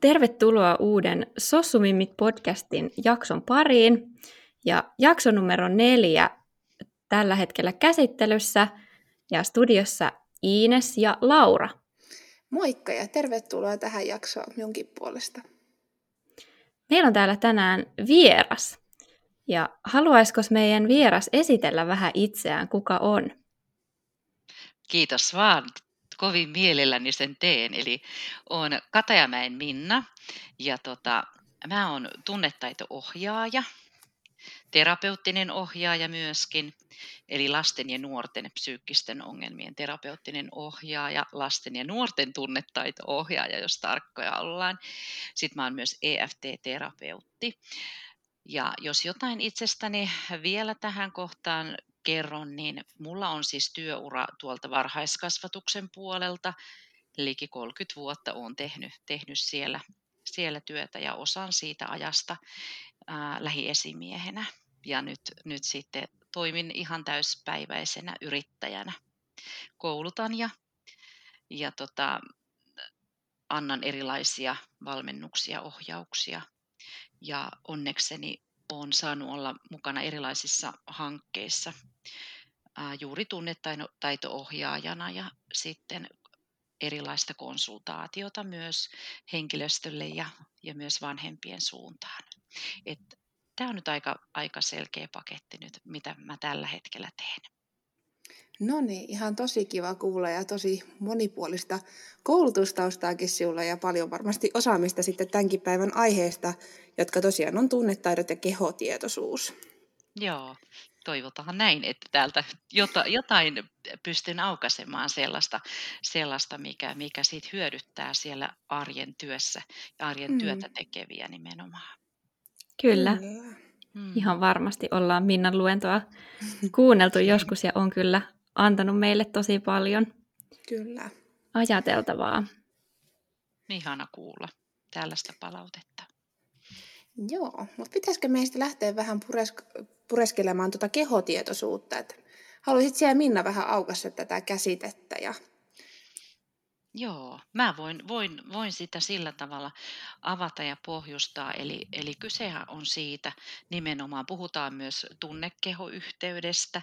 Tervetuloa uuden Sossumimmit-podcastin jakson pariin. Ja jakson numero 4 tällä hetkellä käsittelyssä ja studiossa Iines ja Laura. Moikka ja tervetuloa tähän jaksoon minunkin puolesta. Meillä on täällä tänään vieras. Ja haluaisko meidän vieras esitellä vähän itseään, kuka on? Kiitos vaan. Kovin mielelläni sen teen. Eli olen Katajamäen Minna ja mä olen tunnetaito-ohjaaja, terapeuttinen ohjaaja myöskin, eli lasten ja nuorten psyykkisten ongelmien terapeuttinen ohjaaja, lasten ja nuorten tunnetaito-ohjaaja, jos tarkkoja ollaan. Sitten mä olen myös EFT-terapeutti. Ja jos jotain itsestäni vielä tähän kohtaan kerron, niin mulla on siis työura tuolta varhaiskasvatuksen puolelta. Liki 30 vuotta olen tehnyt siellä työtä ja osan siitä ajasta lähiesimiehenä. Ja nyt sitten toimin ihan täyspäiväisenä yrittäjänä. Koulutan ja annan erilaisia valmennuksia, ohjauksia. Ja onnekseni olen saanut olla mukana erilaisissa hankkeissa juuri tunnetaito-ohjaajana ja sitten erilaista konsultaatiota myös henkilöstölle ja myös vanhempien suuntaan. Tämä on nyt aika selkeä paketti nyt, mitä mä tällä hetkellä teen. No niin, ihan tosi kiva kuulla ja tosi monipuolista koulutustaustaakin sinulla ja paljon varmasti osaamista sitten tämänkin päivän aiheesta, jotka tosiaan on tunnetaidot ja kehotietoisuus. Joo, toivotaan näin, että täältä jotain pystyn aukaisemaan sellaista mikä siitä hyödyttää siellä arjen työssä ja arjen työtä tekeviä nimenomaan. Kyllä. Ihan varmasti ollaan Minnan luentoa kuunneltu joskus ja on kyllä antanut meille tosi paljon kyllä ajateltavaa. Ihana kuulla tällaista palautetta. Joo, mutta pitäisikö meistä lähteä vähän pureskelemaan tuota kehotietoisuutta? Haluaisit siellä Minna vähän aukaista tätä käsitettä ja... Joo, mä voin sitä sillä tavalla avata ja pohjustaa, eli kysehän on siitä nimenomaan, puhutaan myös tunnekehoyhteydestä,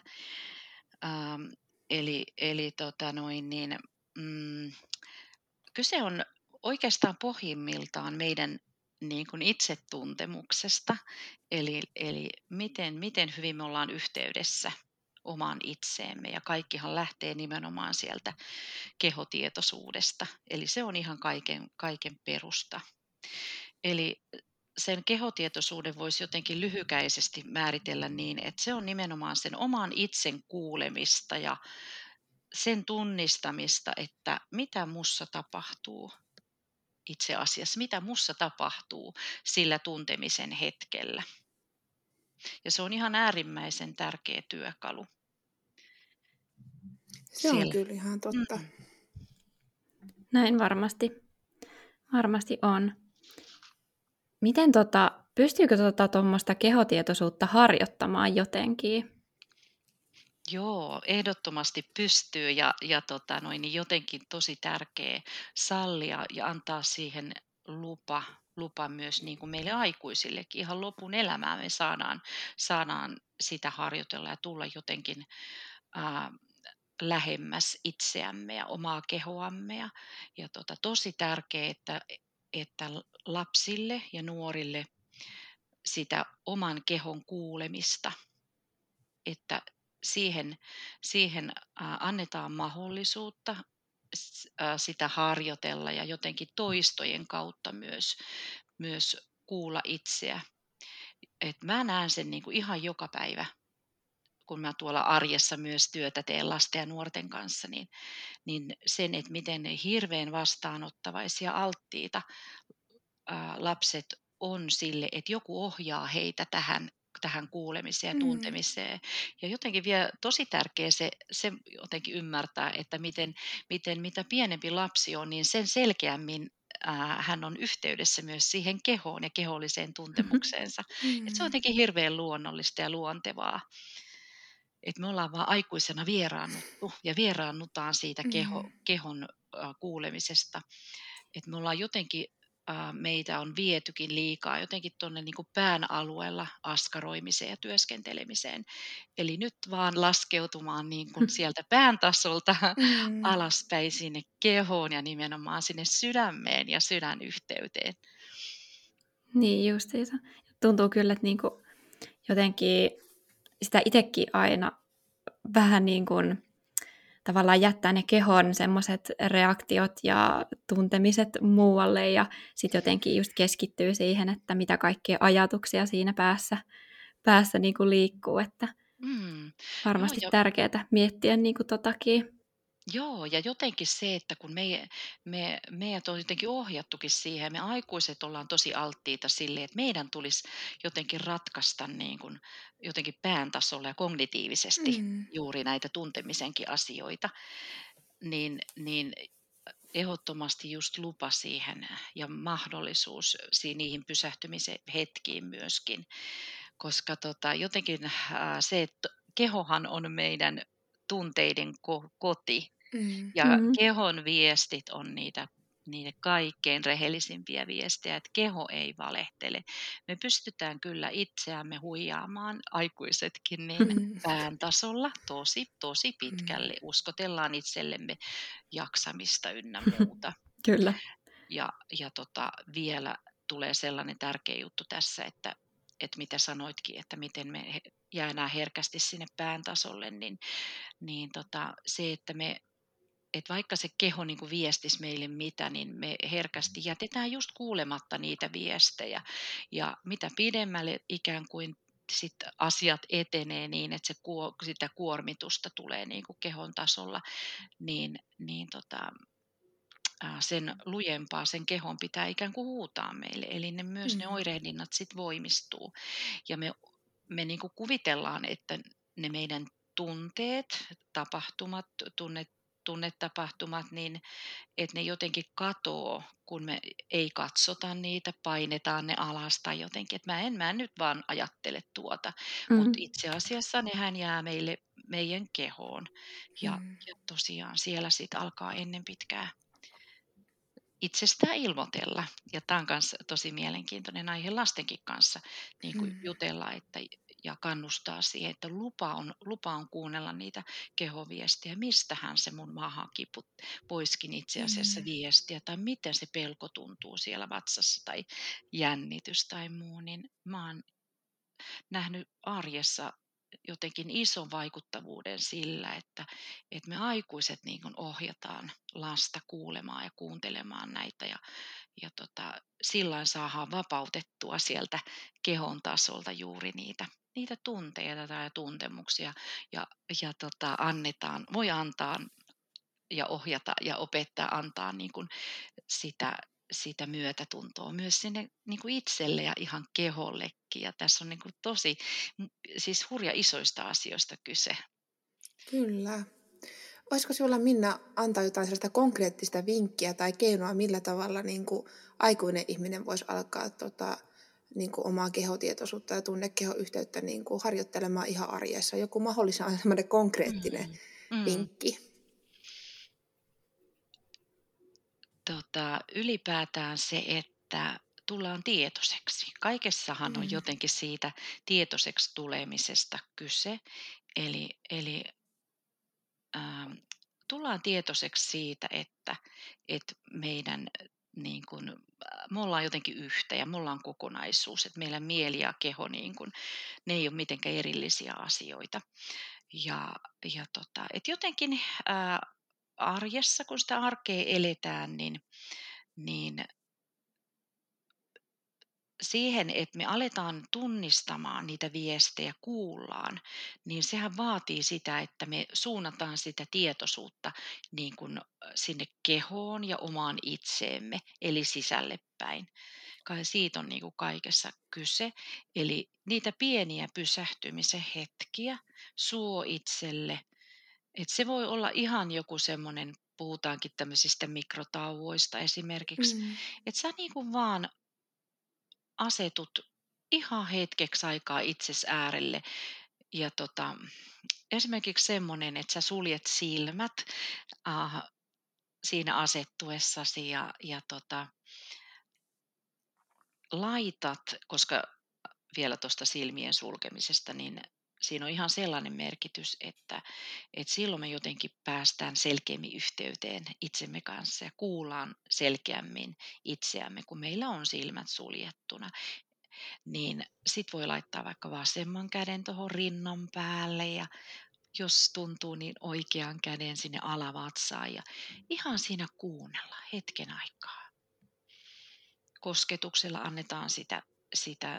kyse on oikeastaan pohjimmiltaan meidän niin kuin itsetuntemuksesta, eli miten hyvin me ollaan yhteydessä omaan itseemme, ja kaikkihan lähtee nimenomaan sieltä kehotietoisuudesta, eli se on ihan kaiken perusta. Eli sen kehotietoisuuden voisi jotenkin lyhykäisesti määritellä niin, että se on nimenomaan sen oman itsen kuulemista ja sen tunnistamista, että mitä mussa tapahtuu itse asiassa, mitä mussa tapahtuu sillä tuntemisen hetkellä. Ja se on ihan äärimmäisen tärkeä työkalu. Se on kyllä ihan totta. Näin varmasti on. Miten pystyykö tuommoista kehotietoisuutta harjoittamaan jotenkin? Joo, ehdottomasti pystyy ja jotenkin tosi tärkeä sallia ja antaa siihen lupa myös niin kuin meille aikuisillekin. Ihan lopun elämää me saadaan sitä harjoitella ja tulla jotenkin lähemmäs itseämme ja omaa kehoamme. Ja tosi tärkeää, että lapsille ja nuorille sitä oman kehon kuulemista, että siihen annetaan mahdollisuutta sitä harjoitella ja jotenkin toistojen kautta myös kuulla itseä. Et mä näen sen niin kuin ihan joka päivä, kun mä tuolla arjessa myös työtä teen lasten ja nuorten kanssa, niin sen, että miten hirveän vastaanottavaisia alttiita lapset on sille, että joku ohjaa heitä tähän kuulemiseen ja tuntemiseen. Ja jotenkin vielä tosi tärkeä se jotenkin ymmärtää, että miten mitä pienempi lapsi on, niin sen selkeämmin hän on yhteydessä myös siihen kehoon ja keholliseen tuntemukseensa. Et se on jotenkin hirveän luonnollista ja luontevaa. Et me ollaan vaan aikuisena vieraannuttu ja vieraannutaan siitä kehon kuulemisesta. Et me ollaan jotenkin meitä on vietykin liikaa jotenkin tuonne niin kuin pään alueella askaroimiseen ja työskentelemiseen. Eli nyt vaan laskeutumaan niin kuin sieltä pään tasolta alaspäin sinne kehoon ja nimenomaan sinne sydämeen ja sydänyhteyteen. Niin justiinsa. Tuntuu kyllä, että niin kuin jotenkin sitä itsekin aina vähän niin kuin tavallaan jättää ne kehon semmoiset reaktiot ja tuntemiset muualle ja sitten jotenkin just keskittyy siihen, että mitä kaikkea ajatuksia siinä päässä niin kuin liikkuu, että varmasti tärkeää miettiä niin kuin totakin. Joo, ja jotenkin se, että kun meidät on jotenkin ohjattukin siihen, me aikuiset ollaan tosi alttiita sille, että meidän tulisi jotenkin ratkaista niin kuin jotenkin pään tasolla ja kognitiivisesti juuri näitä tuntemisenkin asioita, niin ehdottomasti just lupa siihen ja mahdollisuus niihin pysähtymisen hetkiin myöskin, koska jotenkin se, että kehohan on meidän tunteiden koti ja kehon viestit on niitä kaikkein rehellisimpiä viestejä, että keho ei valehtele. Me pystytään kyllä itseämme huijaamaan aikuisetkin niin pään tasolla tosi, tosi pitkälle. Uskotellaan itsellemme jaksamista ynnä muuta. Kyllä. Ja vielä tulee sellainen tärkeä juttu tässä, että mitä sanoitkin, että miten me jäädään herkästi sinne pään tasolle, niin se, että vaikka se keho niin kuin viestisi meille mitä, niin me herkästi jätetään just kuulematta niitä viestejä. Ja mitä pidemmälle ikään kuin sit asiat etenee niin, että se sitä kuormitusta tulee niin kuin kehon tasolla, niin sen lujempaa sen kehon pitää ikään kuin huutaa meille. Eli ne oirehdinnat sitten voimistuu. Ja me niin kuin kuvitellaan, että ne meidän tunteet, tapahtumat, tunnetapahtumat, niin että ne jotenkin katoo, kun me ei katsota niitä, painetaan ne alas tai jotenkin, että mä en nyt vaan ajattele tuota, mutta itse asiassa nehän jää meille, meidän kehoon ja tosiaan siellä sitten alkaa ennen pitkää itsestään ilmoitella. Ja tämä on myös tosi mielenkiintoinen aihe lastenkin kanssa niin kuin jutella ja kannustaa siihen, että lupa on kuunnella niitä kehoviestejä. Mistähän se mun mahakiput voisikin itse asiassa viestiä tai miten se pelko tuntuu siellä vatsassa tai jännitys tai muu. Niin mä oon nähnyt arjessa jotenkin ison vaikuttavuuden sillä, että me aikuiset niin kuin ohjataan lasta kuulemaan ja kuuntelemaan näitä ja sillain saadaan vapautettua sieltä kehon tasolta juuri niitä tunteita tai tuntemuksia ja voi antaa ja ohjata ja opettaa antaa niin kuin sitä myötätuntoa myös sinne niin kuin itselle ja ihan kehollekin. Ja tässä on niin kuin tosi hurja isoista asioista kyse. Kyllä. Olisiko sinulla, Minna, antaa jotain sellaista konkreettista vinkkiä tai keinoa, millä tavalla niin kuin aikuinen ihminen voisi alkaa niin kuin omaa kehotietoisuutta ja tunnekehoyhteyttä niin kuin harjoittelemaan ihan arjessa? Joku mahdollisimman sellainen konkreettinen vinkki. Ylipäätään se, että tullaan tietoiseksi. Kaikessahan on jotenkin siitä tietoiseksi tulemisesta kyse. Eli tullaan tietoiseksi siitä, että meidän niin kuin, me ollaan jotenkin yhtä ja me ollaan kokonaisuus. Että meillä mieli ja keho, niin kuin, ne ei ole mitenkään erillisiä asioita. Et jotenkin arjessa, kun sitä arkea eletään, niin siihen, että me aletaan tunnistamaan niitä viestejä, kuullaan, niin sehän vaatii sitä, että me suunnataan sitä tietoisuutta niin kuin sinne kehoon ja omaan itseemme, eli sisälle päin. Kai siitä on niin kuin kaikessa kyse. Eli niitä pieniä pysähtymisen hetkiä suo itselle. Et se voi olla ihan joku semmoinen, puhutaankin tämmöisistä mikrotauoista esimerkiksi, että sä niin kuin vaan asetut ihan hetkeksi aikaa itsesi äärelle ja esimerkiksi semmoinen, että sä suljet silmät siinä asettuessasi ja laitat, koska vielä tuosta silmien sulkemisesta, niin siinä on ihan sellainen merkitys, että silloin me jotenkin päästään selkeämmin yhteyteen itsemme kanssa ja kuullaan selkeämmin itseämme, kun meillä on silmät suljettuna. Niin sit voi laittaa vaikka vasemman käden tuohon rinnan päälle ja jos tuntuu, niin oikean käden sinne alavatsaan ja ihan siinä kuunnella hetken aikaa. Kosketuksella annetaan sitä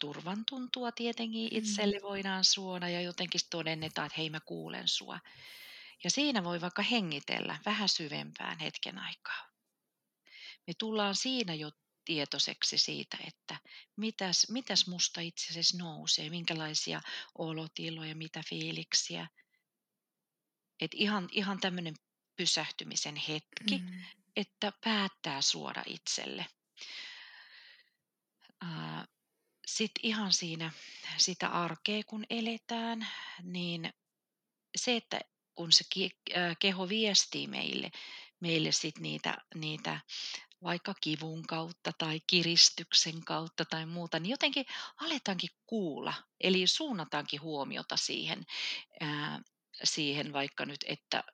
turvan tuntua tietenkin itselle voidaan suona ja jotenkin todennetaan, että hei mä kuulen sua. Ja siinä voi vaikka hengitellä vähän syvempään hetken aikaa. Me tullaan siinä jo tietoiseksi siitä, että mitäs musta itse asiassa nousee, minkälaisia olotiloja, mitä fiiliksiä. Et ihan tämmöinen pysähtymisen hetki, että päättää suoda itselle. Sitten ihan siinä sitä arkea, kun eletään, niin se, että kun se keho viestii meille sit niitä vaikka kivun kautta tai kiristyksen kautta tai muuta, niin jotenkin aletaankin kuulla. Eli suunnataankin huomiota siihen vaikka nyt, että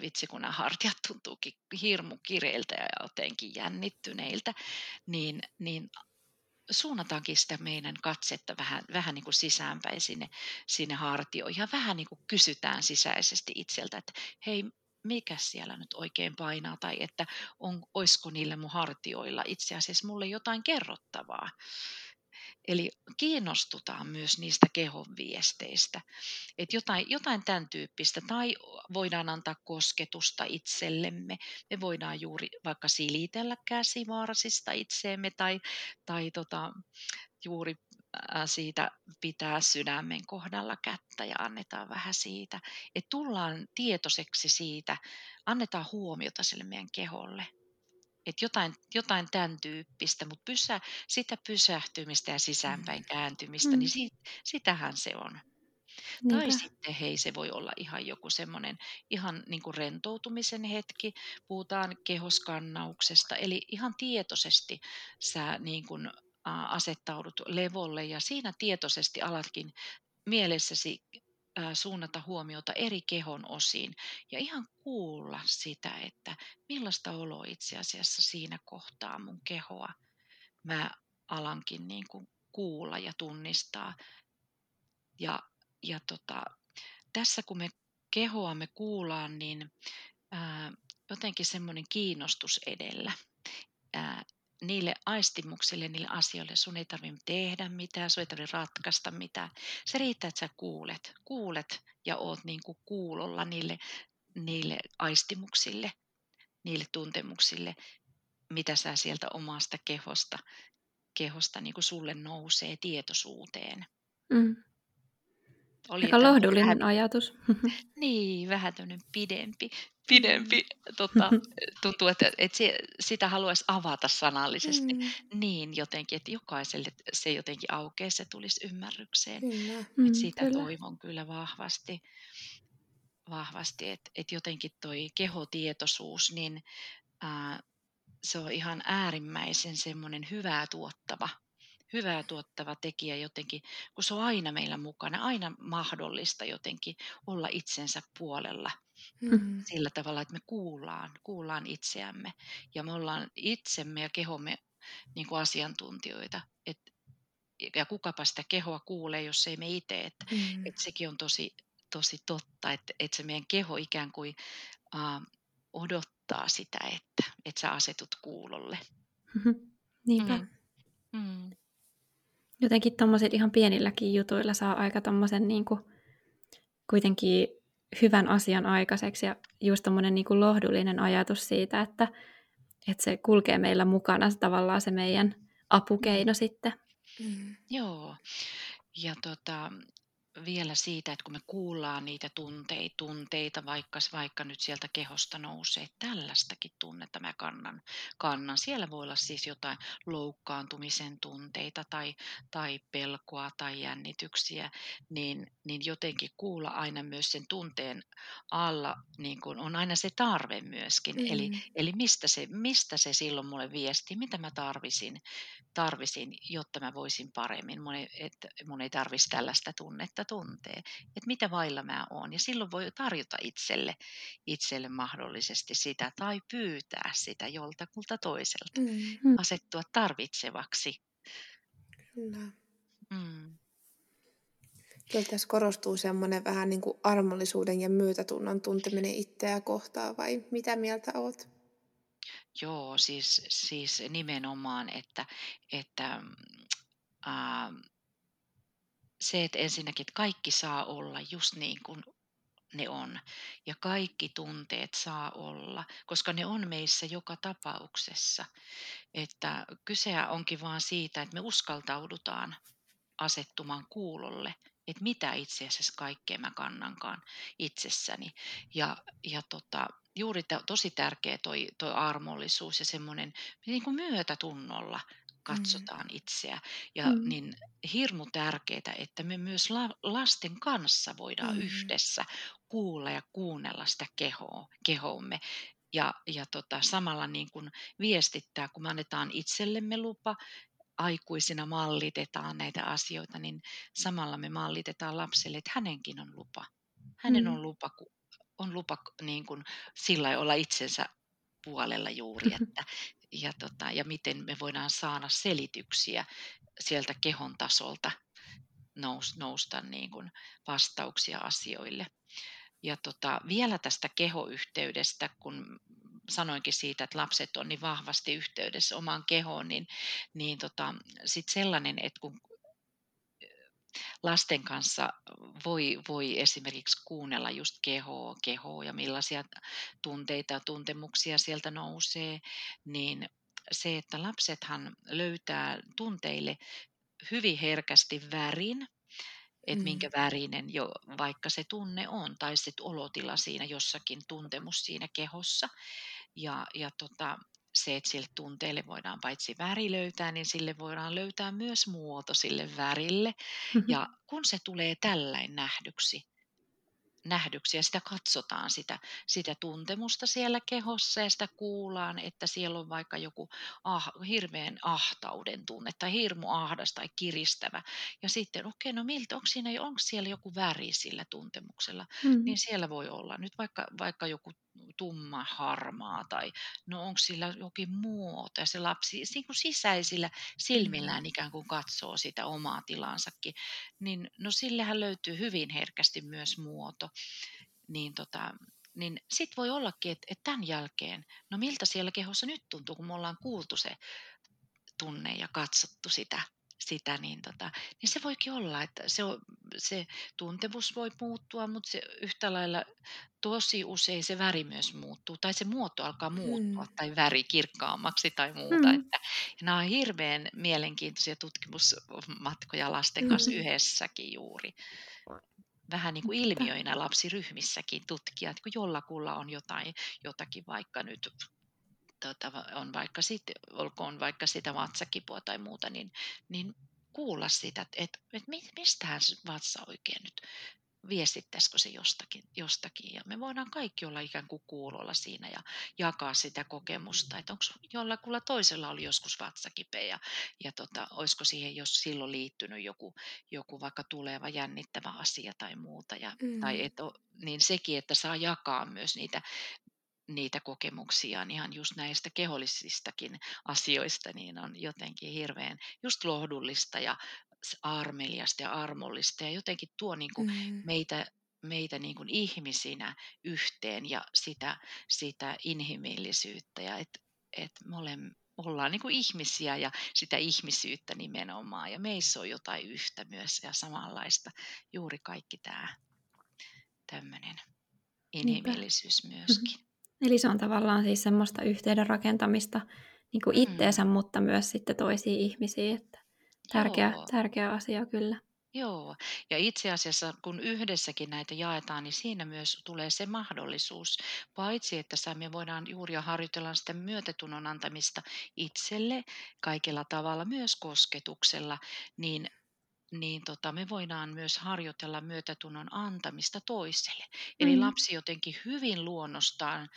vitsi kun nämä hartiat tuntuukin hirmu kireiltä ja jotenkin jännittyneiltä, niin suunnataankin sitä meidän katsetta vähän niin kuin sisäänpäin sinne hartioihin ja vähän niin kuin kysytään sisäisesti itseltä, että hei, mikä siellä nyt oikein painaa tai että olisiko niillä mun hartioilla itse asiassa mulle jotain kerrottavaa. Eli kiinnostutaan myös niistä kehon viesteistä, että jotain tämän tyyppistä tai voidaan antaa kosketusta itsellemme, me voidaan juuri vaikka silitellä käsivarsista itseemme tai juuri siitä pitää sydämen kohdalla kättä ja annetaan vähän siitä, että tullaan tietoiseksi siitä, annetaan huomiota sille meidän keholle. Että jotain tämän tyyppistä, mutta sitä pysähtymistä ja sisäänpäin kääntymistä, niin sitähän se on. Niinpä. Tai sitten hei, se voi olla ihan joku semmoinen ihan niin kuin rentoutumisen hetki, puhutaan kehoskannauksesta, eli ihan tietoisesti sä niin kuin asettaudut levolle ja siinä tietoisesti alatkin mielessäsi suunnata huomiota eri kehon osiin ja ihan kuulla sitä, että millaista oloa itse asiassa siinä kohtaa mun kehoa mä alankin niin kuin kuulla ja tunnistaa. Ja tässä kun me kehoamme kuullaan, niin jotenkin semmoinen kiinnostus edellä. Niille aistimuksille, niille asioille sun ei tarvitse tehdä mitään, sun ei tarvitse ratkaista mitään. Se riittää, että sä kuulet ja oot niin kuin kuulolla niille aistimuksille, niille tuntemuksille, mitä sä sieltä omasta kehosta niin kuin sulle nousee tietoisuuteen. Aika lohdullinen ajatus. Niin, vähän tämmöinen pidempi. Tuntuu, että sitä haluaisi avata sanallisesti niin jotenkin, että jokaiselle se jotenkin aukeaa, se tulisi ymmärrykseen. Että siitä toivon kyllä vahvasti että jotenkin toi kehotietoisuus, niin se on ihan äärimmäisen semmoinen hyvää tuottava tekijä jotenkin, kun se on aina meillä mukana, aina mahdollista jotenkin olla itsensä puolella sillä tavalla, että me kuullaan itseämme ja me ollaan itsemme ja kehomme niin kuin asiantuntijoita. Ja kukapa sitä kehoa kuulee, jos ei me itse. Et sekin on tosi totta, että se meidän keho ikään kuin odottaa sitä, että sä asetut kuulolle. Niinpä. Jotenkin tommoset ihan pienilläkin jutuilla saa aika tommosen niinku kuitenkin hyvän asian aikaiseksi ja just tommonen niinku lohdullinen ajatus siitä, että se kulkee meillä mukana tavallaan se meidän apukeino sitten. Joo, ja vielä siitä, että kun me kuullaan niitä tunteita, vaikka nyt sieltä kehosta nousee, tällaistakin tunnetta mä kannan. Siellä voi olla siis jotain loukkaantumisen tunteita tai pelkoa tai jännityksiä, niin jotenkin kuulla aina myös sen tunteen alla niin kun on aina se tarve myöskin. Mm-hmm. Eli mistä se silloin mulle viesti, mitä mä tarvisin, jotta mä voisin paremmin. Mun ei tarvitsisi tällaista tunnetta tuntee, että mitä vailla mä oon. Ja silloin voi tarjota itselle mahdollisesti sitä tai pyytää sitä joltakulta toiselta. Mm-hmm. Asettua tarvitsevaksi. Kyllä. Mm. Kyllä tässä korostuu semmoinen vähän niin kuin armollisuuden ja myötätunnon tunteminen itseä kohtaan, vai mitä mieltä oot? Joo, siis nimenomaan, se, että ensinnäkin että kaikki saa olla just niin kuin ne on ja kaikki tunteet saa olla, koska ne on meissä joka tapauksessa. Että kyseä onkin vaan siitä, että me uskaltaudutaan asettumaan kuulolle, että mitä itse asiassa kaikkea mä kannankaan itsessäni. Juuri tosi tärkeä toi armollisuus ja semmoinen niin kuin myötätunnolla katsotaan itseä. Ja niin hirmu tärkeää, että me myös lasten kanssa voidaan yhdessä kuulla ja kuunnella sitä kehomme. Ja samalla niin kuin viestittää, kun me annetaan itsellemme lupa, aikuisina mallitetaan näitä asioita, niin samalla me mallitetaan lapselle, että hänenkin on lupa. Hänen on lupa niin kuin sillä olla itsensä puolella juuri, että ja miten me voidaan saada selityksiä sieltä kehon tasolta nousta niin kuin vastauksia asioille. Ja vielä tästä kehoyhteydestä, kun sanoinkin siitä, että lapset on niin vahvasti yhteydessä omaan kehoon, niin sit sellainen, että kun lasten kanssa voi esimerkiksi kuunnella just kehoa ja millaisia tunteita ja tuntemuksia sieltä nousee, niin se, että lapsethan löytää tunteille hyvin herkästi värin, että minkä värinen jo vaikka se tunne on tai se olotila siinä jossakin, tuntemus siinä kehossa ja se, että sille tunteelle voidaan paitsi väri löytää, niin sille voidaan löytää myös muoto sille värille. Mm-hmm. Ja kun se tulee tällain nähdyksi ja sitä katsotaan, sitä tuntemusta siellä kehossa ja sitä kuullaan, että siellä on vaikka joku hirveän ahtauden tunne tai hirmu ahdas tai kiristävä. Ja sitten okei, no miltä, onko siellä joku väri sillä tuntemuksella? Mm-hmm. Niin siellä voi olla nyt vaikka joku tumma, harmaa tai no onko sillä jokin muoto, ja se lapsi sisäisillä silmillään ikään kuin katsoo sitä omaa tilansakin, niin no sillähän löytyy hyvin herkästi myös muoto, niin sit voi ollakin, että tämän jälkeen, no miltä siellä kehossa nyt tuntuu, kun me ollaan kuultu se tunne ja katsottu sitä niin se voikin olla, että se tuntemus voi muuttua, mutta se yhtä lailla tosi usein se väri myös muuttuu tai se muoto alkaa muuttua tai väri kirkkaammaksi tai muuta. Että, ja nämä on hirveän mielenkiintoisia tutkimusmatkoja lasten kanssa yhdessäkin juuri. Vähän niin kuin ilmiöinä lapsiryhmissäkin tutkijat, kun jollakulla on jotakin vaikka nyt. On vaikka olkoon vaikka sitä vatsakipua tai muuta, niin kuulla sitä, että mistähän vatsa oikein nyt, viestittäisikö se jostakin. Ja me voidaan kaikki olla ikään kuin kuulolla siinä ja jakaa sitä kokemusta, että onko jollakulla toisella oli joskus vatsakipeä ja olisiko siihen, jos silloin liittynyt joku vaikka tuleva jännittävä asia tai muuta. Niin sekin, että saa jakaa myös niitä kokemuksiaan ihan just näistä kehollisistakin asioista, niin on jotenkin hirveän just lohdullista ja armeliasta ja armollista ja jotenkin tuo niin kuin meitä niin kuin ihmisinä yhteen ja sitä inhimillisyyttä ja että ollaan niin kuin ihmisiä ja sitä ihmisyyttä nimenomaan ja meissä on jotain yhtä myös ja samanlaista juuri kaikki tämä tämmöinen inhimillisyys myöskin. Eli se on tavallaan siis semmoista yhteyden rakentamista niin kuin itteensä, mutta myös sitten toisiin ihmisiin. Että tärkeä asia kyllä. Joo, ja itse asiassa kun yhdessäkin näitä jaetaan, niin siinä myös tulee se mahdollisuus, paitsi että me voidaan juuri ja harjoitellaan sitä myötätunnon antamista itselle kaikella tavalla, myös kosketuksella, niin me voidaan myös harjoitella myötätunnon antamista toiselle. Eli lapsi jotenkin hyvin luonnostaan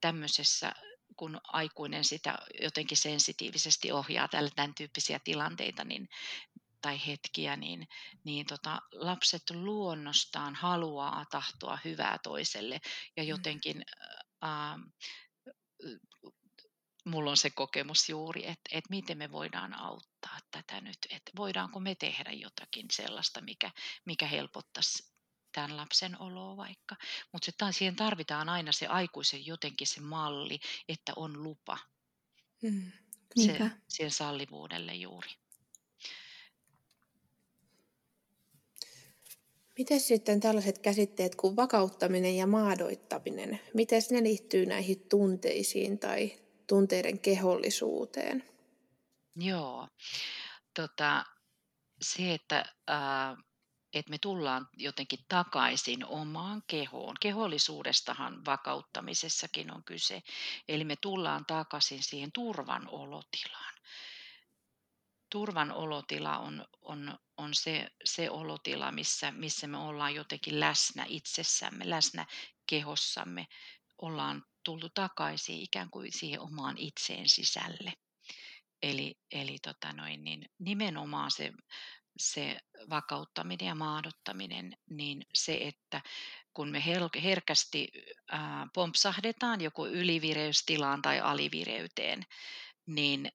tämmöisessä, kun aikuinen sitä jotenkin sensitiivisesti ohjaa tämän tyyppisiä tilanteita, tai hetkiä, niin lapset luonnostaan haluaa tahtoa hyvää toiselle. Ja jotenkin mulla on se kokemus juuri, että miten me voidaan auttaa tätä nyt. Että voidaanko me tehdä jotakin sellaista, mikä helpottaisi tämän lapsen oloa vaikka. Mutta siihen tarvitaan aina se aikuisen jotenkin se malli, että on lupa siihen sallivuudelle juuri. Miten sitten tällaiset käsitteet kuin vakauttaminen ja maadoittaminen, miten ne liittyy näihin tunteisiin tai tunteiden kehollisuuteen? Joo, se, että me tullaan jotenkin takaisin omaan kehoon. Kehollisuudestahan vakauttamisessakin on kyse, eli me tullaan takaisin siihen turvan olotilaan. Turvan olotila on se olotila, missä me ollaan jotenkin läsnä itsessämme, läsnä kehossamme. Ollaan tultu takaisin ikään kuin siihen omaan itseen sisälle. Eli nimenomaan se vakauttaminen ja maadottaminen, niin se, että kun me herkästi pompsahdetaan joko ylivireystilaan tai alivireyteen, niin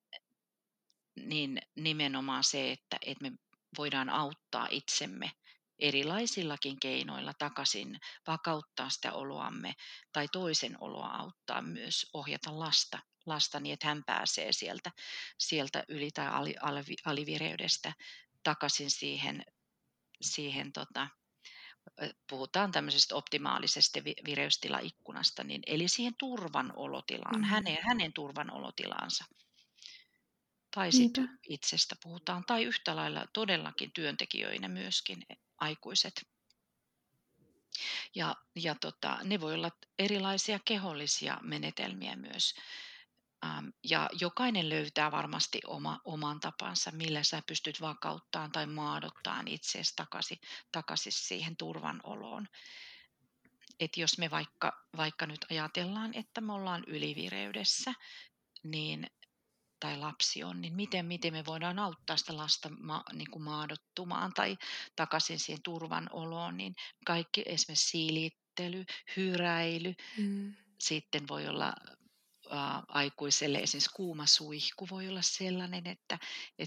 nimenomaan se, että me voidaan auttaa itsemme erilaisillakin keinoilla takaisin, vakauttaa sitä oloamme tai toisen oloa auttaa myös, ohjata lasta niin, että hän pääsee sieltä yli tai alivireydestä takaisin siihen puhutaan tämmöisestä optimaalisesta vireystilaikkunasta, eli siihen turvan olotilaan, hänen turvan olotilaansa. Tai sitten itsestä puhutaan, tai yhtä lailla todellakin työntekijöinä myöskin aikuiset. Ja ne voi olla erilaisia kehollisia menetelmiä myös. Ja jokainen löytää varmasti oman tapansa, millä sä pystyt vakauttamaan tai maadottaan itseäsi takaisin siihen turvan oloon. Et jos me vaikka nyt ajatellaan, että me ollaan ylivireydessä, tai lapsi on, niin miten me voidaan auttaa sitä lasta maadottumaan tai takaisin siihen turvan oloon, niin kaikki esimerkiksi siilittely, hyräily, sitten voi olla aikuiselle esimerkiksi kuuma suihku voi olla sellainen, että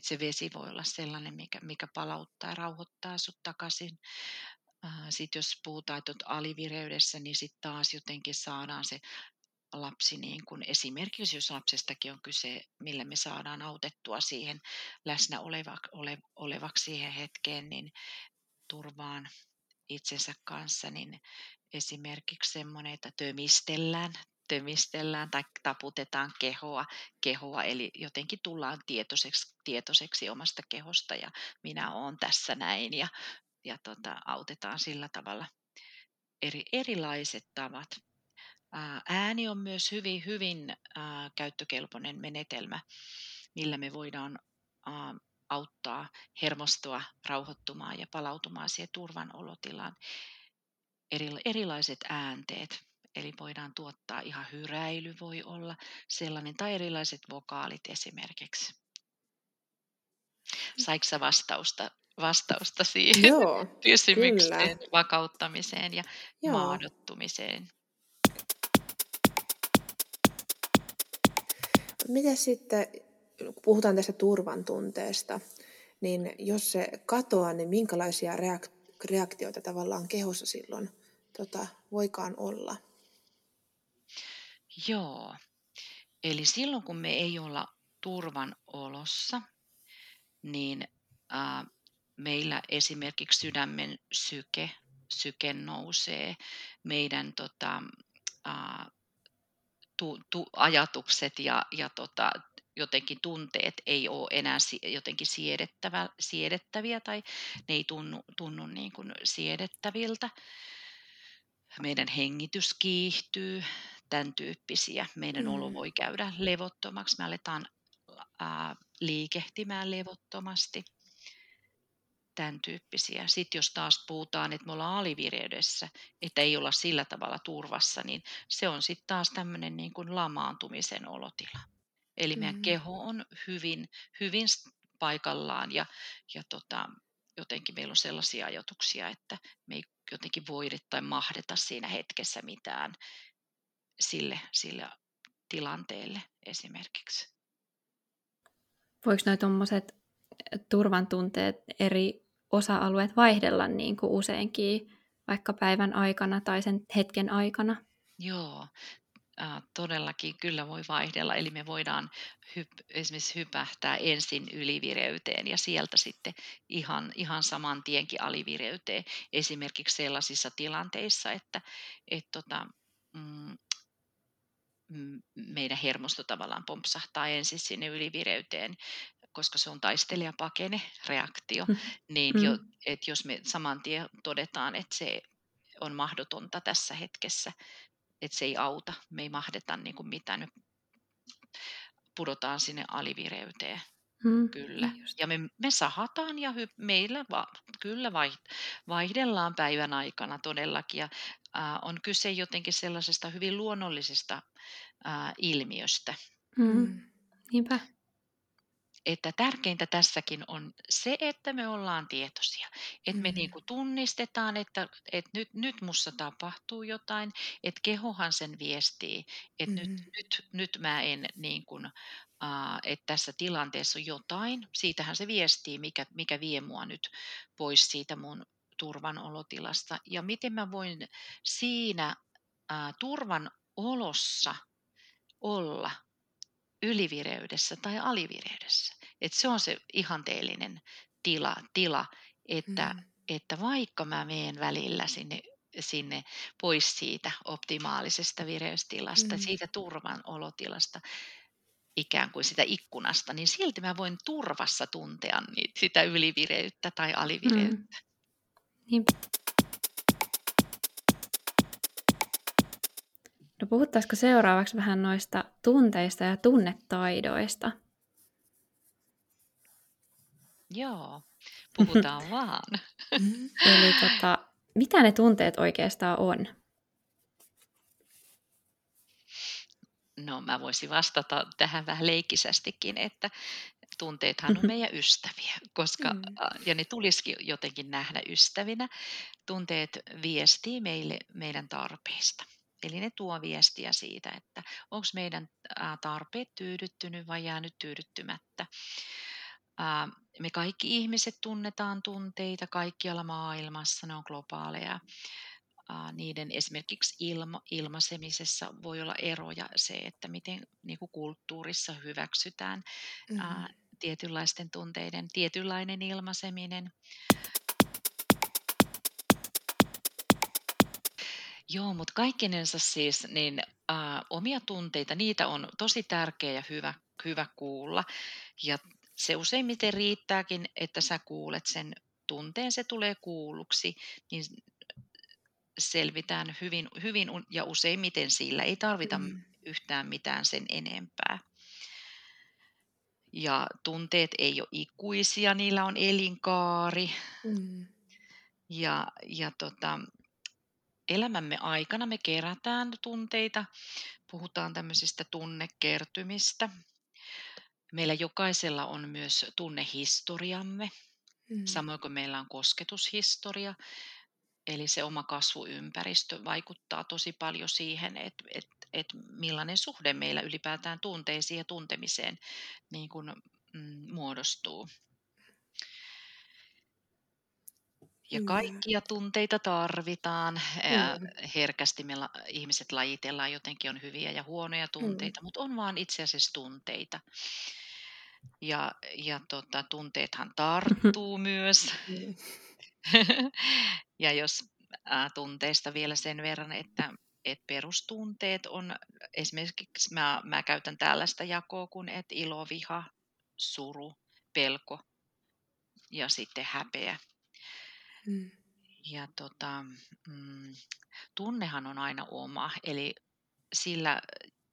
se vesi voi olla sellainen, mikä palauttaa ja rauhoittaa sut takaisin. Sitten jos puhutaan, että olet alivireydessä, niin sitten taas jotenkin saadaan se lapsi, niin kun esimerkiksi jos lapsestakin on kyse, millä me saadaan autettua siihen läsnä olevaksi siihen hetkeen, niin turvaan itsensä kanssa, niin esimerkiksi semmoinen, että tömistellään tai taputetaan kehoa, eli jotenkin tullaan tietoiseksi omasta kehosta ja minä olen tässä näin ja autetaan sillä tavalla erilaiset tavat. Ääni on myös hyvin, hyvin käyttökelpoinen menetelmä, millä me voidaan auttaa hermostua, rauhoittumaan ja palautumaan siihen turvan olotilaan. Erilaiset äänteet, eli voidaan tuottaa ihan hyräily voi olla sellainen, tai erilaiset vokaalit esimerkiksi. Saiko sä vastausta siihen? Joo, kysymykseen, kyllä. Vakauttamiseen ja joo. Maadottumiseen? Miten sitten, puhutaan tästä turvan tunteesta, niin jos se katoaa, niin minkälaisia reaktioita tavallaan kehossa silloin voikaan olla? Joo, eli silloin kun me ei olla turvan olossa, niin meillä esimerkiksi sydämen syke nousee, meidän ajatukset ja jotenkin tunteet ei ole enää jotenkin siedettäviä tai ne ei tunnu niin kuin siedettäviltä. Meidän hengitys kiihtyy, tämän tyyppisiä. Meidän olo voi käydä levottomaksi, me aletaan liikehtimään levottomasti. Tämän tyyppisiä. Sitten jos taas puhutaan, että me ollaan alivireydessä, että ei olla sillä tavalla turvassa, niin se on sitten taas tämmöinen niin kuin lamaantumisen olotila. Eli meidän keho on hyvin, hyvin paikallaan ja jotenkin meillä on sellaisia ajatuksia, että me ei jotenkin voida tai mahdeta siinä hetkessä mitään sille tilanteelle esimerkiksi. Voiko noi tuommoiset turvan tunteet eri osa-alueet vaihdella niin kuin useinkin vaikka päivän aikana tai sen hetken aikana? Joo, todellakin kyllä voi vaihdella. Eli me voidaan esimerkiksi hypähtää ensin ylivireyteen ja sieltä sitten ihan saman tienkin alivireyteen. Esimerkiksi sellaisissa tilanteissa, että meidän hermosto tavallaan pompsahtaa ensin sinne ylivireyteen, koska se on taistelijapakene-reaktio, niin että jos me saman tien todetaan, että se on mahdotonta tässä hetkessä, että se ei auta, me ei mahdeta niin kuin mitään, nyt pudotaan sinne alivireyteen. Kyllä. Ja me sahataan ja meillä kyllä vaihdellaan päivän aikana todellakin. Ja, on kyse jotenkin sellaisesta hyvin luonnollisesta ilmiöstä. Niinpä. Että tärkeintä tässäkin on se, että me ollaan tietoisia. Että me niin kuin tunnistetaan, että nyt musta tapahtuu jotain. Että kehohan sen viestii, että nyt mä en niin kuin, että tässä tilanteessa on jotain. Siitähän se viestii, mikä vie mua nyt pois siitä mun turvan olotilasta. Ja miten mä voin siinä turvan olossa olla ylivireydessä tai alivireydessä. Et se on se ihanteellinen tila että vaikka mä menen välillä sinne pois siitä optimaalisesta vireystilasta, siitä turvan olotilasta, ikään kuin sitä ikkunasta, niin silti mä voin turvassa tuntea sitä ylivireyttä tai alivireyttä. No puhuttaisiko seuraavaksi vähän noista tunteista ja tunnetaidoista? Joo, puhutaan vaan. Eli mitä ne tunteet oikeastaan on? No mä voisin vastata tähän vähän leikkisästikin, että tunteethan on meidän ystäviä, koska, ja ne tulisikin jotenkin nähdä ystävinä. Tunteet viestii meille meidän tarpeista. Eli ne tuo viestiä siitä, että onko meidän tarpeet tyydyttynyt vai jäänyt tyydyttymättä. Me kaikki ihmiset tunnetaan tunteita kaikkialla maailmassa, ne on globaaleja. Niiden esimerkiksi ilmaisemisessa voi olla eroja se, että miten niin kuin kulttuurissa hyväksytään tietynlaisten tunteiden tietynlainen ilmaiseminen. Joo, mutta kaikkinensa siis niin, omia tunteita, niitä on tosi tärkeä ja hyvä kuulla. Ja se useimmiten riittääkin, että sä kuulet sen tunteen, se tulee kuulluksi, niin selvitään hyvin ja useimmiten sillä ei tarvita yhtään mitään sen enempää. Ja tunteet ei ole ikuisia, niillä on elinkaari. Ja elämämme aikana me kerätään tunteita, puhutaan tämmöisistä tunnekertymistä. Meillä jokaisella on myös tunnehistoriamme, samoin kuin meillä on kosketushistoria. Eli se oma kasvuympäristö vaikuttaa tosi paljon siihen, että millainen suhde meillä ylipäätään tunteisiin ja tuntemiseen niin kuin, muodostuu. Ja kaikkia tunteita tarvitaan. Herkästi me ihmiset lajitellaan, jotenkin on hyviä ja huonoja tunteita, mutta on vaan itse asiassa tunteita. Ja tunteethan tarttuu myös. Ja jos tunteista vielä sen verran, että että perustunteet on, esimerkiksi mä käytän tällaista jakoa kuin että ilo, viha, suru, pelko ja sitten häpeä. Mm. Ja tunnehan on aina oma, eli sillä,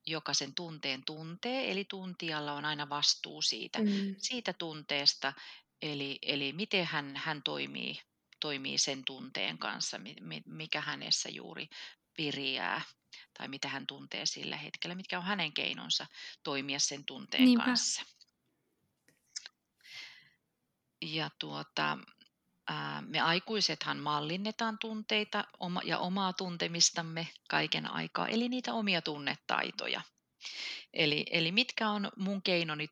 joka sen tunteen tuntee, eli tuntijalla on aina vastuu siitä tunteesta, eli miten hän toimii sen tunteen kanssa, mikä hänessä juuri viriää tai mitä hän tuntee sillä hetkellä, mitkä on hänen keinonsa toimia sen tunteen Niinpä. Kanssa. Ja me aikuisethan mallinnetaan tunteita ja omaa tuntemistamme kaiken aikaa, eli niitä omia tunnetaitoja. Eli mitkä on mun keinoni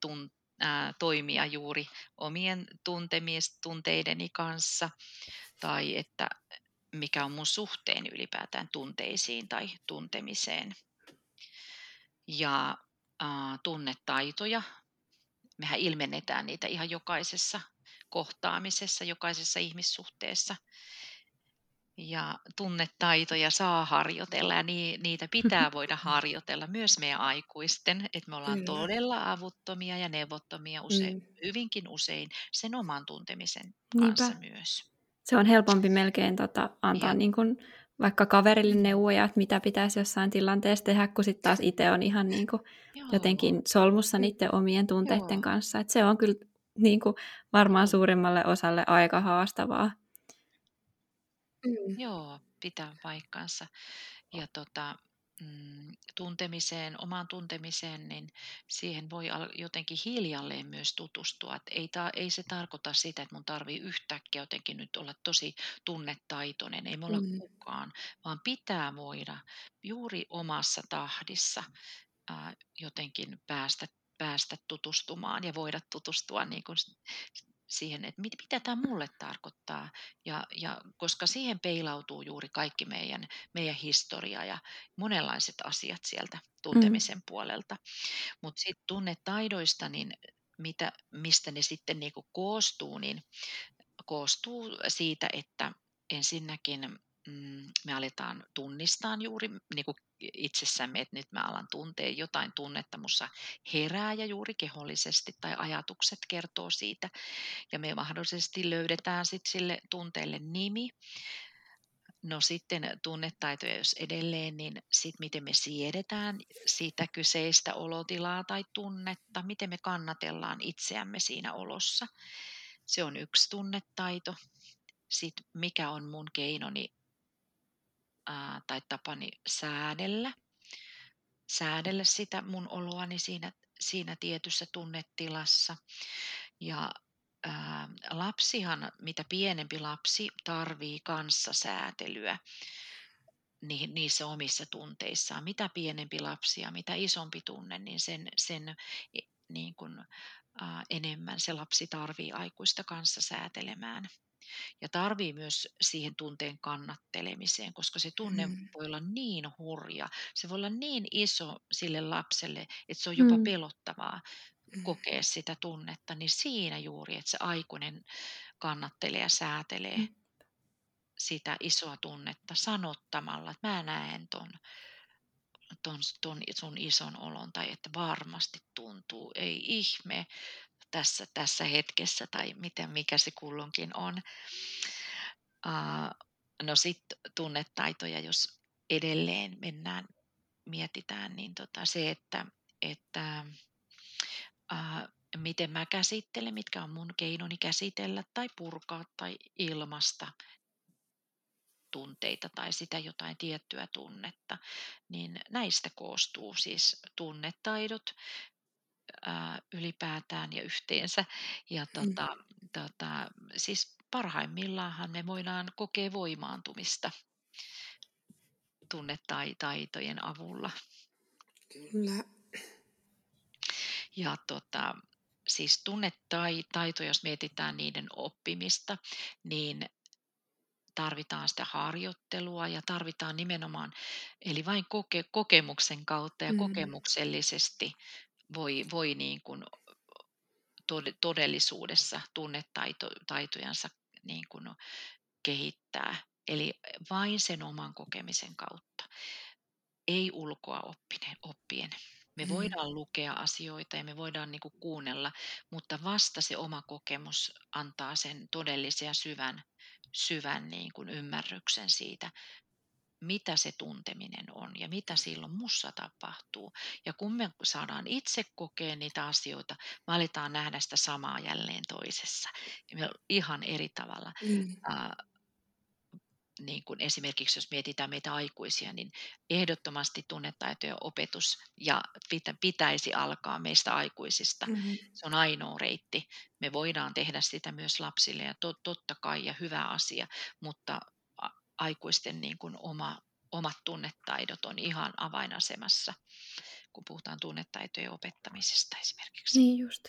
toimia juuri omien tunteideni kanssa, tai että mikä on mun suhteen ylipäätään tunteisiin tai tuntemiseen. Ja tunnetaitoja, mehän ilmennetään niitä ihan jokaisessa kohtaamisessa, jokaisessa ihmissuhteessa. Ja tunnetaitoja saa harjoitella ja niitä pitää voida harjoitella myös meidän aikuisten, että me ollaan todella avuttomia ja neuvottomia hyvinkin usein sen oman tuntemisen kanssa Niinpä. Myös. Se on helpompi melkein antaa niin kuin vaikka kaverille neuvoja, että mitä pitäisi jossain tilanteessa tehdä, kun sitten taas itse on ihan niin kuin jotenkin solmussa niiden omien tunteiden kanssa. Et se on kyllä niin kuin varmaan suurimmalle osalle aika haastavaa. Mm. Joo, pitää paikkansa. Ja omaan tuntemiseen, niin siihen voi jotenkin hiljalleen myös tutustua. Et ei se tarkoita sitä, että mun tarvii yhtäkkiä jotenkin nyt olla tosi tunnetaitoinen. Ei me olla kukaan, vaan pitää voida juuri omassa tahdissa jotenkin päästä tutustumaan ja voida tutustua niin kuin siihen, että mitä tämä mulle tarkoittaa, ja koska siihen peilautuu juuri kaikki meidän historia ja monenlaiset asiat sieltä tuntemisen puolelta. Mutta sitten tunnetaidoista, niin mistä ne sitten niinku koostuu, niin koostuu siitä, että ensinnäkin me aletaan tunnistaa juuri niin kuin itsessämme, että nyt mä alan tuntea jotain tunnetta, mussa herää ja juuri kehollisesti tai ajatukset kertoo siitä. Ja me mahdollisesti löydetään sitten sille tunteelle nimi. No sitten tunnetaitoja, jos edelleen, niin sitten miten me siedetään sitä kyseistä olotilaa tai tunnetta, miten me kannatellaan itseämme siinä olossa. Se on yksi tunnetaito. Sitten mikä on mun keinoni tai tapani säädellä sitä mun oloani siinä tietyssä tunnetilassa. Ja lapsihan, mitä pienempi lapsi, tarvii kanssasäätelyä niissä omissa tunteissaan. Mitä pienempi lapsi ja mitä isompi tunne, niin sen niin kuin, enemmän se lapsi tarvii aikuista kanssasäätelemään. Ja tarvii myös siihen tunteen kannattelemiseen, koska se tunne voi olla niin hurja, se voi olla niin iso sille lapselle, että se on jopa pelottavaa kokea sitä tunnetta, niin siinä juuri, että se aikuinen kannattelee ja säätelee sitä isoa tunnetta sanottamalla, että mä näen ton sun ison olon, tai että varmasti tuntuu, ei ihme, tässä hetkessä tai mikä se kulloinkin on. No sitten tunnetaitoja, jos edelleen mietitään, niin se, että miten mä käsittelen, mitkä on mun keinoni käsitellä tai purkaa tai ilmaista tunteita tai sitä jotain tiettyä tunnetta, niin näistä koostuu siis tunnetaidot, ylipäätään ja yhteensä. Ja siis parhaimmillaanhan me voidaan kokea voimaantumista tunnetaitojen avulla. Kyllä. Ja siis tunnetaito, jos mietitään niiden oppimista, niin tarvitaan sitä harjoittelua ja tarvitaan nimenomaan, eli vain kokemuksen kautta ja kokemuksellisesti voi niin kuin todellisuudessa tunnetaitojansa niin kuin kehittää, eli vain sen oman kokemisen kautta. ei ulkoa oppien. Me voidaan lukea asioita ja me voidaan niin kuin kuunnella, mutta vasta se oma kokemus antaa sen todellisen ja syvän niin kuin ymmärryksen siitä, mitä se tunteminen on ja mitä silloin mussa tapahtuu. Ja kun me saadaan itse kokea niitä asioita, me aletaan nähdä sitä samaa jälleen toisessa. Ja me ihan eri tavalla. Niin kuin esimerkiksi jos mietitään meitä aikuisia, niin ehdottomasti tunnetaitojen opetus ja pitäisi alkaa meistä aikuisista. Se on ainoa reitti. Me voidaan tehdä sitä myös lapsille ja totta kai ja hyvä asia, mutta aikuisten niin kuin omat tunnetaidot on ihan avainasemassa, kun puhutaan tunnetaitojen opettamisesta esimerkiksi. Niin just.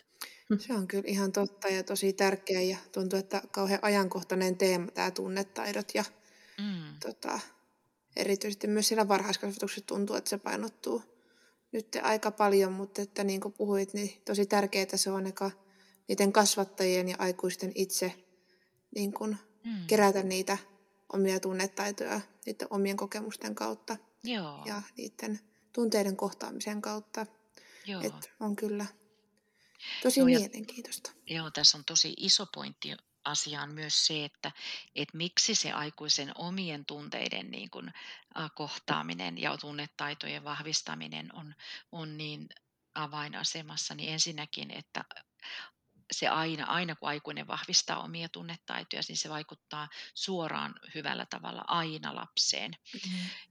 Se on kyllä ihan totta ja tosi tärkeä ja tuntuu, että kauhean ajankohtainen teema tämä tunnetaidot ja erityisesti myös siellä varhaiskasvatuksessa tuntuu, että se painottuu nyt aika paljon, mutta että niin kuin puhuit, niin tosi tärkeää se on niiden kasvattajien ja aikuisten itse niin kuin kerätä niitä omia tunnetaitoja niiden omien kokemusten kautta. Joo. Ja niiden tunteiden kohtaamisen kautta. Joo. Et on kyllä tosi mielenkiintoista. Joo, tässä on tosi iso pointti asiaan myös se, että miksi se aikuisen omien tunteiden niin kuin kohtaaminen ja tunnetaitojen vahvistaminen on niin avainasemassa. Niin ensinnäkin, että se aina kun aikuinen vahvistaa omia tunnetaitoja, niin se vaikuttaa suoraan hyvällä tavalla aina lapseen.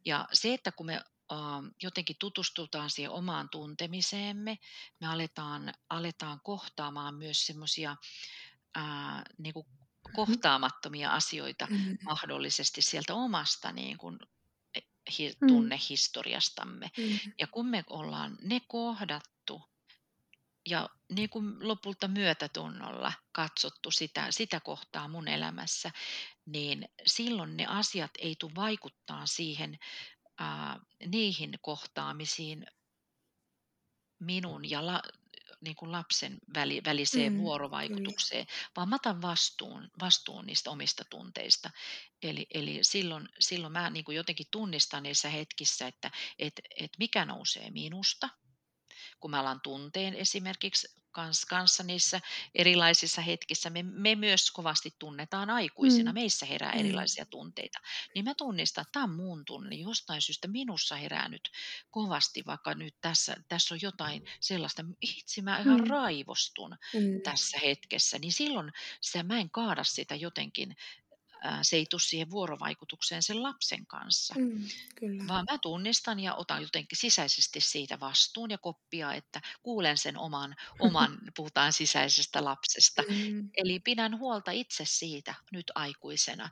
Ja se, että kun me jotenkin tutustutaan siihen omaan tuntemiseemme, me aletaan kohtaamaan myös semmoisia niin kuin kohtaamattomia asioita mahdollisesti sieltä omasta niin kuin tunnehistoriastamme. Ja kun me ollaan ne kohdattu ja niin kuin lopulta myötätunnolla katsottu sitä kohtaa mun elämässä, niin silloin ne asiat ei tule vaikuttaa siihen niihin kohtaamisiin minun ja niin kuin lapsen väliseen vuorovaikutukseen, vaan mä otan vastuun niistä omista tunteista. Eli silloin mä niin kuin jotenkin tunnistan niissä hetkissä, että mikä nousee minusta, kun mä alan tunteen esimerkiksi kanssa niissä erilaisissa hetkissä. Me myös kovasti tunnetaan aikuisina, meissä herää erilaisia tunteita. Niin mä tunnistan, että tämä on mun tunne, jostain syystä minussa herää nyt kovasti, vaikka nyt tässä on jotain sellaista, itse mä ihan raivostun tässä hetkessä, niin silloin mä en kaada sitä jotenkin, se ei tule siihen vuorovaikutukseen sen lapsen kanssa, vaan mä tunnistan ja otan jotenkin sisäisesti siitä vastuun ja koppia, että kuulen sen oman puhutaan sisäisestä lapsesta. Eli pidän huolta itse siitä nyt aikuisena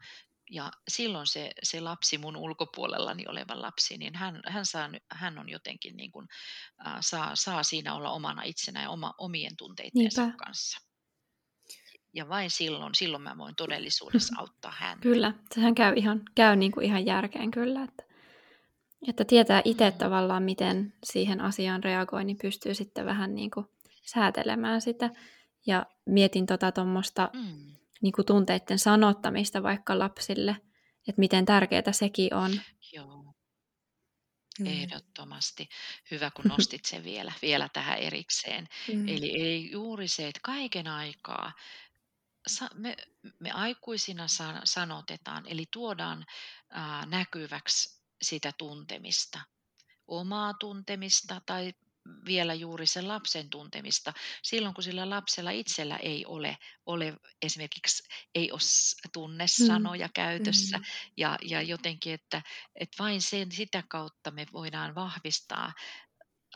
ja silloin se lapsi mun ulkopuolellani oleva lapsi, niin hän on jotenkin niin kuin, saa siinä olla omana itsenä ja omien tunteittensa kanssa. Ja vain silloin mä voin todellisuudessa auttaa häntä. Kyllä, sehän käy niin kuin ihan järkeen kyllä, että tietää itse tavallaan, miten siihen asiaan reagoi, niin pystyy sitten vähän niin kuin säätelemään sitä. Ja mietin tuommoista niin kuin tunteiden sanottamista vaikka lapsille, että miten tärkeää sekin on. Joo, ehdottomasti. Hyvä, kun nostit sen vielä tähän erikseen. Eli ei juuri se, että kaiken aikaa me aikuisina sanotetaan, eli tuodaan näkyväksi sitä tuntemista, omaa tuntemista tai vielä juuri sen lapsen tuntemista, silloin kun sillä lapsella itsellä ei ole esimerkiksi ei ole tunnesanoja käytössä ja jotenkin, että vain sitä kautta me voidaan vahvistaa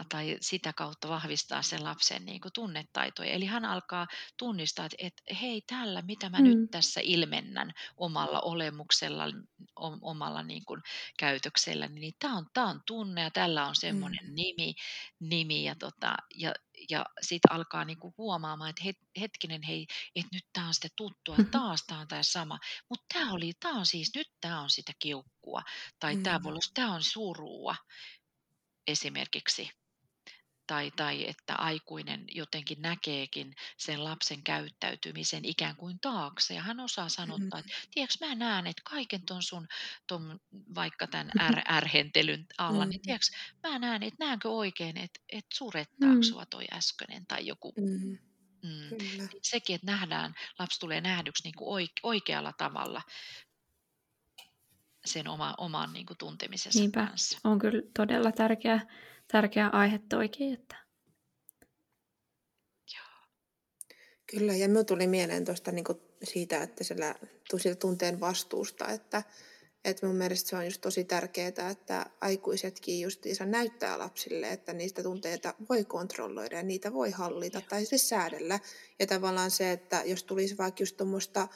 tai sitä kautta vahvistaa sen lapsen niin kuin tunnetaitoja. Eli hän alkaa tunnistaa, että hei, tällä, mitä mä nyt tässä ilmennän omalla olemuksella, omalla niin kuin käytöksellä, niin tämä on tunne ja tällä on semmoinen nimi ja sitten alkaa niinku huomaamaan, että hetkinen, että nyt tämä on sitä tuttua, taas tämä on tämä sama, mutta tämä on siis, nyt tämä on sitä kiukkua tai tämä on surua esimerkiksi. tai että aikuinen jotenkin näkeekin sen lapsen käyttäytymisen ikään kuin taakse. Ja hän osaa sanottaa, että tiedätkö, mä näen, että kaiken ton vaikka tämän ärhentelyn alla, niin tiedätkö, mä näen, että näenkö oikein, että surettaako sua toi äskönen tai joku. Sekin, että nähdään, lapsi tulee nähdyksi niin kuin oikealla tavalla sen oman niin kuin tuntemisensa niinpä. Kanssa. On kyllä todella tärkeä aihe toikin. Että... Kyllä, ja minun tuli mieleen tuosta niin kuin siitä, että siitä tunteen vastuusta, että mun mielestä se on just tosi tärkeää, että aikuisetkin justiinsa näyttää lapsille, että niistä tunteita voi kontrolloida ja niitä voi hallita tai siis säädellä. Ja tavallaan se, että jos tulisi vaikka just tuommoista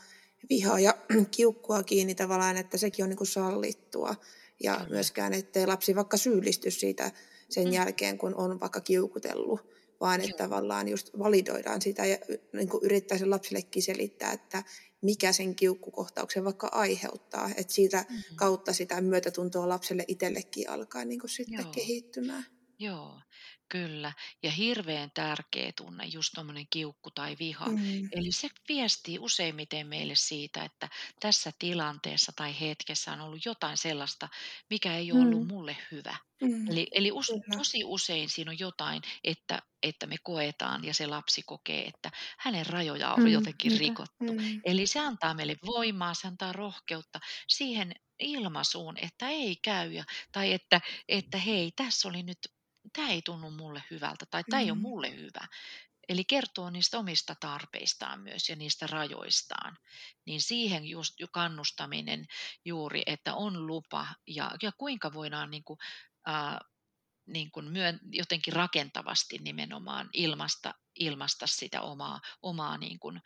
vihaa ja kiukkua kiinni tavallaan, että sekin on niin kuin sallittua. Ja myöskään, ettei lapsi vaikka syyllisty siitä sen jälkeen, kun on vaikka kiukutellut, vaan että tavallaan just validoidaan sitä ja niin kuin yrittää sen lapsillekin selittää, että mikä sen kiukkukohtauksen vaikka aiheuttaa, että siitä kautta sitä myötätuntoa lapselle itsellekin alkaa niin kuin sitten kehittymään. Joo, kyllä. Ja hirveän tärkeä tunne, just tuommoinen kiukku tai viha. Eli se viestii useimmiten meille siitä, että tässä tilanteessa tai hetkessä on ollut jotain sellaista, mikä ei ole ollut mulle hyvä. Eli tosi usein siinä on jotain, että me koetaan ja se lapsi kokee, että hänen rajoja on jotenkin rikottu. Eli se antaa meille voimaa, se antaa rohkeutta siihen ilmaisuun, että ei käy tai että hei, tässä oli nyt... Tämä ei tunnu mulle hyvältä tai tämä ei ole mulle hyvä. Eli kertoo niistä omista tarpeistaan myös ja niistä rajoistaan. Niin siihen just kannustaminen juuri, että on lupa ja kuinka voidaan niin kuin jotenkin rakentavasti nimenomaan ilmaista sitä omaa niin kuin,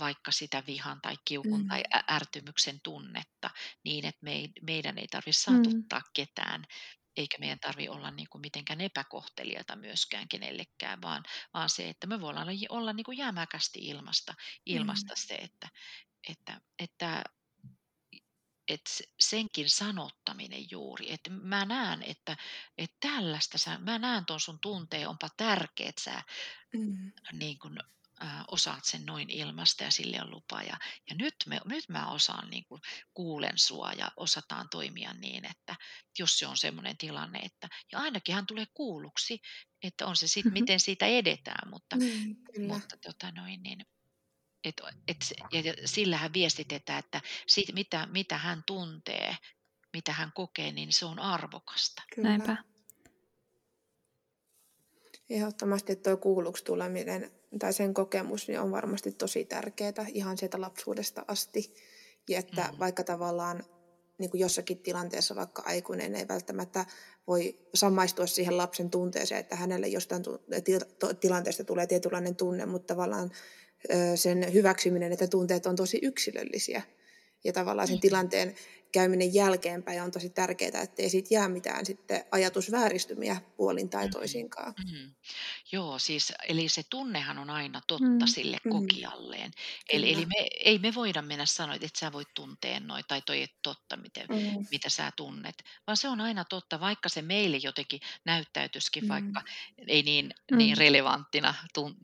vaikka sitä vihan tai kiukun tai ärtymyksen tunnetta niin, että meidän ei tarvitse satuttaa ketään. Eikä meidän tarvitse olla niin kuin mitenkään epäkohtelijaita myöskään kenellekään, vaan se, että me voidaan olla niin kuin jämäkästi ilmasta se, että senkin sanottaminen juuri, että mä näen, että tällaista, mä näen ton sun tunteen, onpa tärkeä, että sä niin kuin, osaat sen noin ilmasta ja sille on lupa. Ja nyt mä osaan, niin kuin, kuulen sua ja osataan toimia niin, että jos se on semmoinen tilanne, että ja ainakin hän tulee kuulluksi, että on se sitten, miten siitä edetään, mutta ja sillähän viestitetään, että siitä, mitä hän tuntee, mitä hän kokee, niin se on arvokasta. Kyllä. Näinpä. Ehdottomasti tuo kuulluksi tuleminen tai sen kokemus niin on varmasti tosi tärkeää ihan sieltä lapsuudesta asti. Ja että vaikka tavallaan niin kuin jossakin tilanteessa vaikka aikuinen ei välttämättä voi samaistua siihen lapsen tunteeseen, että hänelle jostain tilanteesta tulee tietynlainen tunne, mutta tavallaan sen hyväksyminen, että tunteet on tosi yksilöllisiä. Ja tavallaan sen tilanteen käyminen jälkeenpäin on tosi tärkeää, ettei siitä jää mitään sitten ajatusvääristymiä puolin tai toisinkaan. Joo, siis eli se tunnehan on aina totta sille kokijalleen. Eli ei me voida mennä sanoa, että sä voit tuntea noin tai toi ei ole totta, mitä sä tunnet. Vaan se on aina totta, vaikka se meille jotenkin näyttäytyisikin vaikka ei niin relevanttina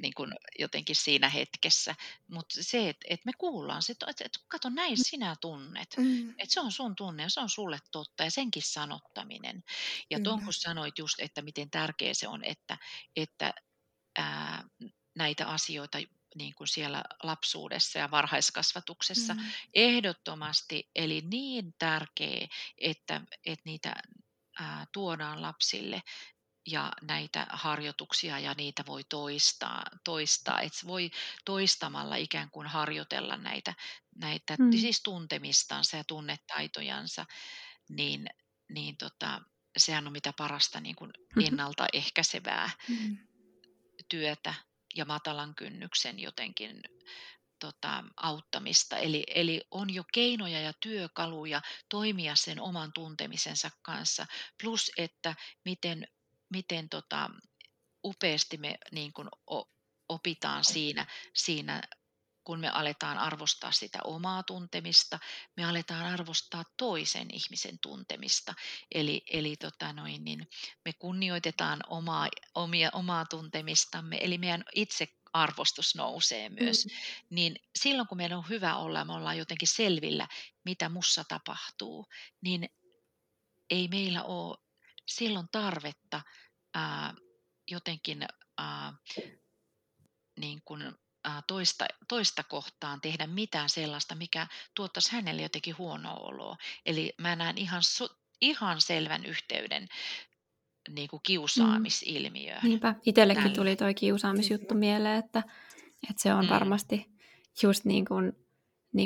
niin kuin jotenkin siinä hetkessä. Mutta se, että me kuullaan, että kato näin sinä tunnet, että se on sun tunne ja se on sulle totta ja senkin sanottaminen. Ja tuon kun sanoit just, että miten tärkeä se on, että näitä asioita niin kuin siellä lapsuudessa ja varhaiskasvatuksessa ehdottomasti, eli niin tärkeä, että niitä tuodaan lapsille ja näitä harjoituksia ja niitä voi toistaa. Että se voi toistamalla ikään kuin harjoitella näitä siis tuntemistansa ja tunnetaitojansa, niin sehän on mitä parasta niin kuin ennaltaehkäisevää työtä ja matalan kynnyksen jotenkin auttamista. Eli on jo keinoja ja työkaluja toimia sen oman tuntemisensa kanssa, plus että miten upeasti me niin kuin opitaan siinä kun me aletaan arvostaa sitä omaa tuntemista, me aletaan arvostaa toisen ihmisen tuntemista. Eli me kunnioitetaan omaa tuntemistamme, eli meidän itse arvostus nousee myös, niin silloin kun meidän on hyvä olla, me ollaan jotenkin selvillä, mitä mussa tapahtuu, niin ei meillä ole silloin tarvetta toista kohtaan tehdä mitään sellaista, mikä tuottaisi hänelle jotenkin huonoa oloa. Eli mä näen ihan selvän yhteyden niin kuin kiusaamisilmiöön. Niinpä, itsellekin tuli toi kiusaamisjuttu mieleen, että se on varmasti just niin kuin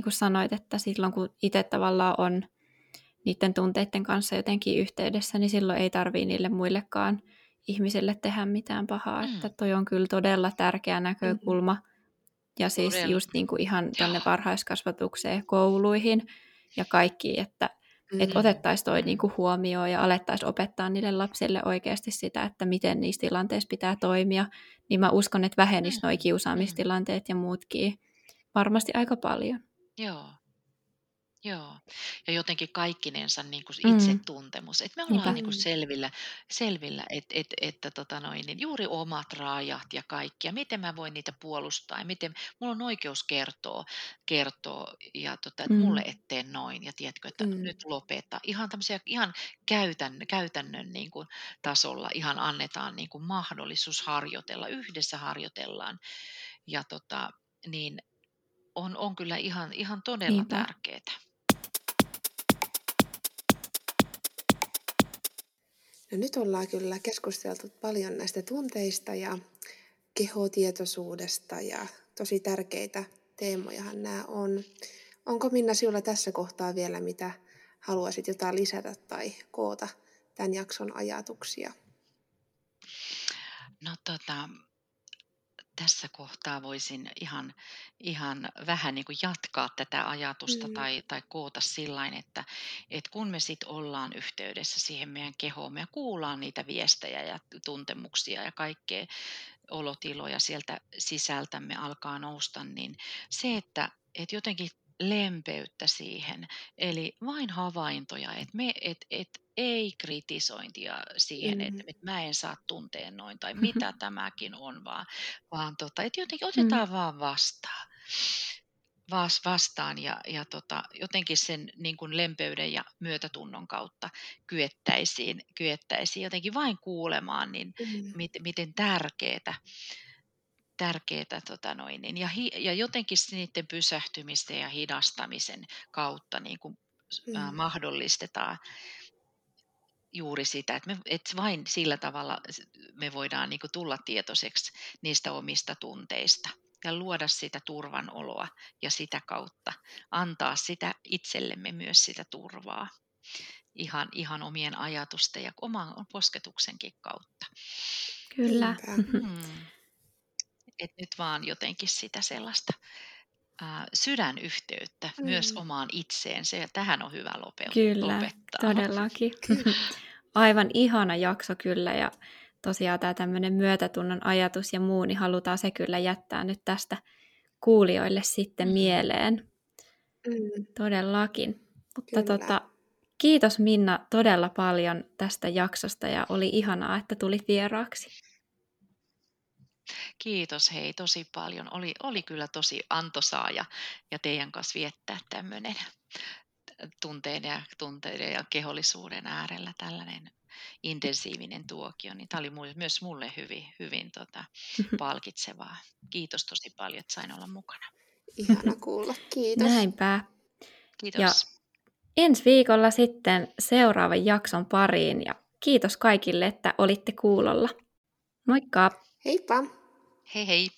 sanoit, että silloin kun itse tavallaan on niiden tunteiden kanssa jotenkin yhteydessä, niin silloin ei tarvii niille muillekaan ihmisille tehdä mitään pahaa. Että toi on kyllä todella tärkeä näkökulma. Ja siis todella. Just niin kuin ihan tuonne varhaiskasvatukseen, kouluihin ja kaikkiin, että otettaisiin toi niinku huomioon ja alettaisiin opettaa niille lapsille oikeasti sitä, että miten niissä tilanteissa pitää toimia, niin mä uskon, että vähenisi nuo kiusaamistilanteet ja muutkin varmasti aika paljon. Joo. Ja jotenkin kaikkinensa niin kuin itsetuntemus, että me ollaan niin kuin selvillä että juuri omat rajat ja kaikki, ja miten mä voin niitä puolustaa, ja miten mulla on oikeus kertoa ja että mulle ettei noin, ja tiedätkö, että nyt lopeta. Ihan tämmöisiä ihan käytännön niin kuin tasolla ihan annetaan niin kuin mahdollisuus harjoitella, yhdessä harjoitellaan, ja niin on kyllä ihan todella tärkeää. No nyt ollaan kyllä keskusteltu paljon näistä tunteista ja kehotietoisuudesta, ja tosi tärkeitä teemojahan nämä on. Onko Minna sinulla tässä kohtaa vielä, mitä haluaisit jotain lisätä tai koota tämän jakson ajatuksia? No tässä kohtaa voisin ihan vähän niin kuin jatkaa tätä ajatusta tai koota sillain, että kun me sitten ollaan yhteydessä siihen meidän kehoon, me kuullaan niitä viestejä ja tuntemuksia ja kaikkea olotiloja sieltä sisältämme alkaa nousta, niin se, että jotenkin lempeyttä siihen, eli vain havaintoja, että ei kritisointia siihen, että mä en saa tunteen noin tai mitä tämäkin on, vaan että jotenkin otetaan vaan vastaan ja jotenkin sen niin kuin lempeyden ja myötätunnon kautta kyettäisiin jotenkin vain kuulemaan, niin miten tärkeää ja jotenkin niiden pysähtymisten ja hidastamisen kautta niin kuin mahdollistetaan juuri sitä, että vain sillä tavalla me voidaan niin kuin tulla tietoiseksi niistä omista tunteista ja luoda sitä turvanoloa ja sitä kautta antaa sitä itsellemme myös sitä turvaa ihan omien ajatusten ja oman kosketuksenkin kautta. Kyllä. Että nyt vaan jotenkin sitä sellaista sydänyhteyttä myös omaan itseen. Se tähän on hyvä lopettaa. Kyllä, todellakin. Aivan ihana jakso kyllä, ja tosiaan tämä tämmöinen myötätunnon ajatus ja muu, niin halutaan se kyllä jättää nyt tästä kuulijoille sitten mieleen. Todellakin. Mutta kiitos Minna todella paljon tästä jaksosta, ja oli ihanaa, että tulit vieraaksi. Kiitos hei tosi paljon. Oli kyllä tosi antoisaa ja teidän kanssa viettää tämmöinen tunteiden ja kehollisuuden äärellä tällainen intensiivinen tuokio. Niin tämä oli myös mulle hyvin palkitsevaa. Kiitos tosi paljon, että sain olla mukana. Ihana kuulla, kiitos. Näinpä. Kiitos. Ja ensi viikolla sitten seuraavan jakson pariin, ja kiitos kaikille, että olitte kuulolla. Moikka! Heippa! Hei hei!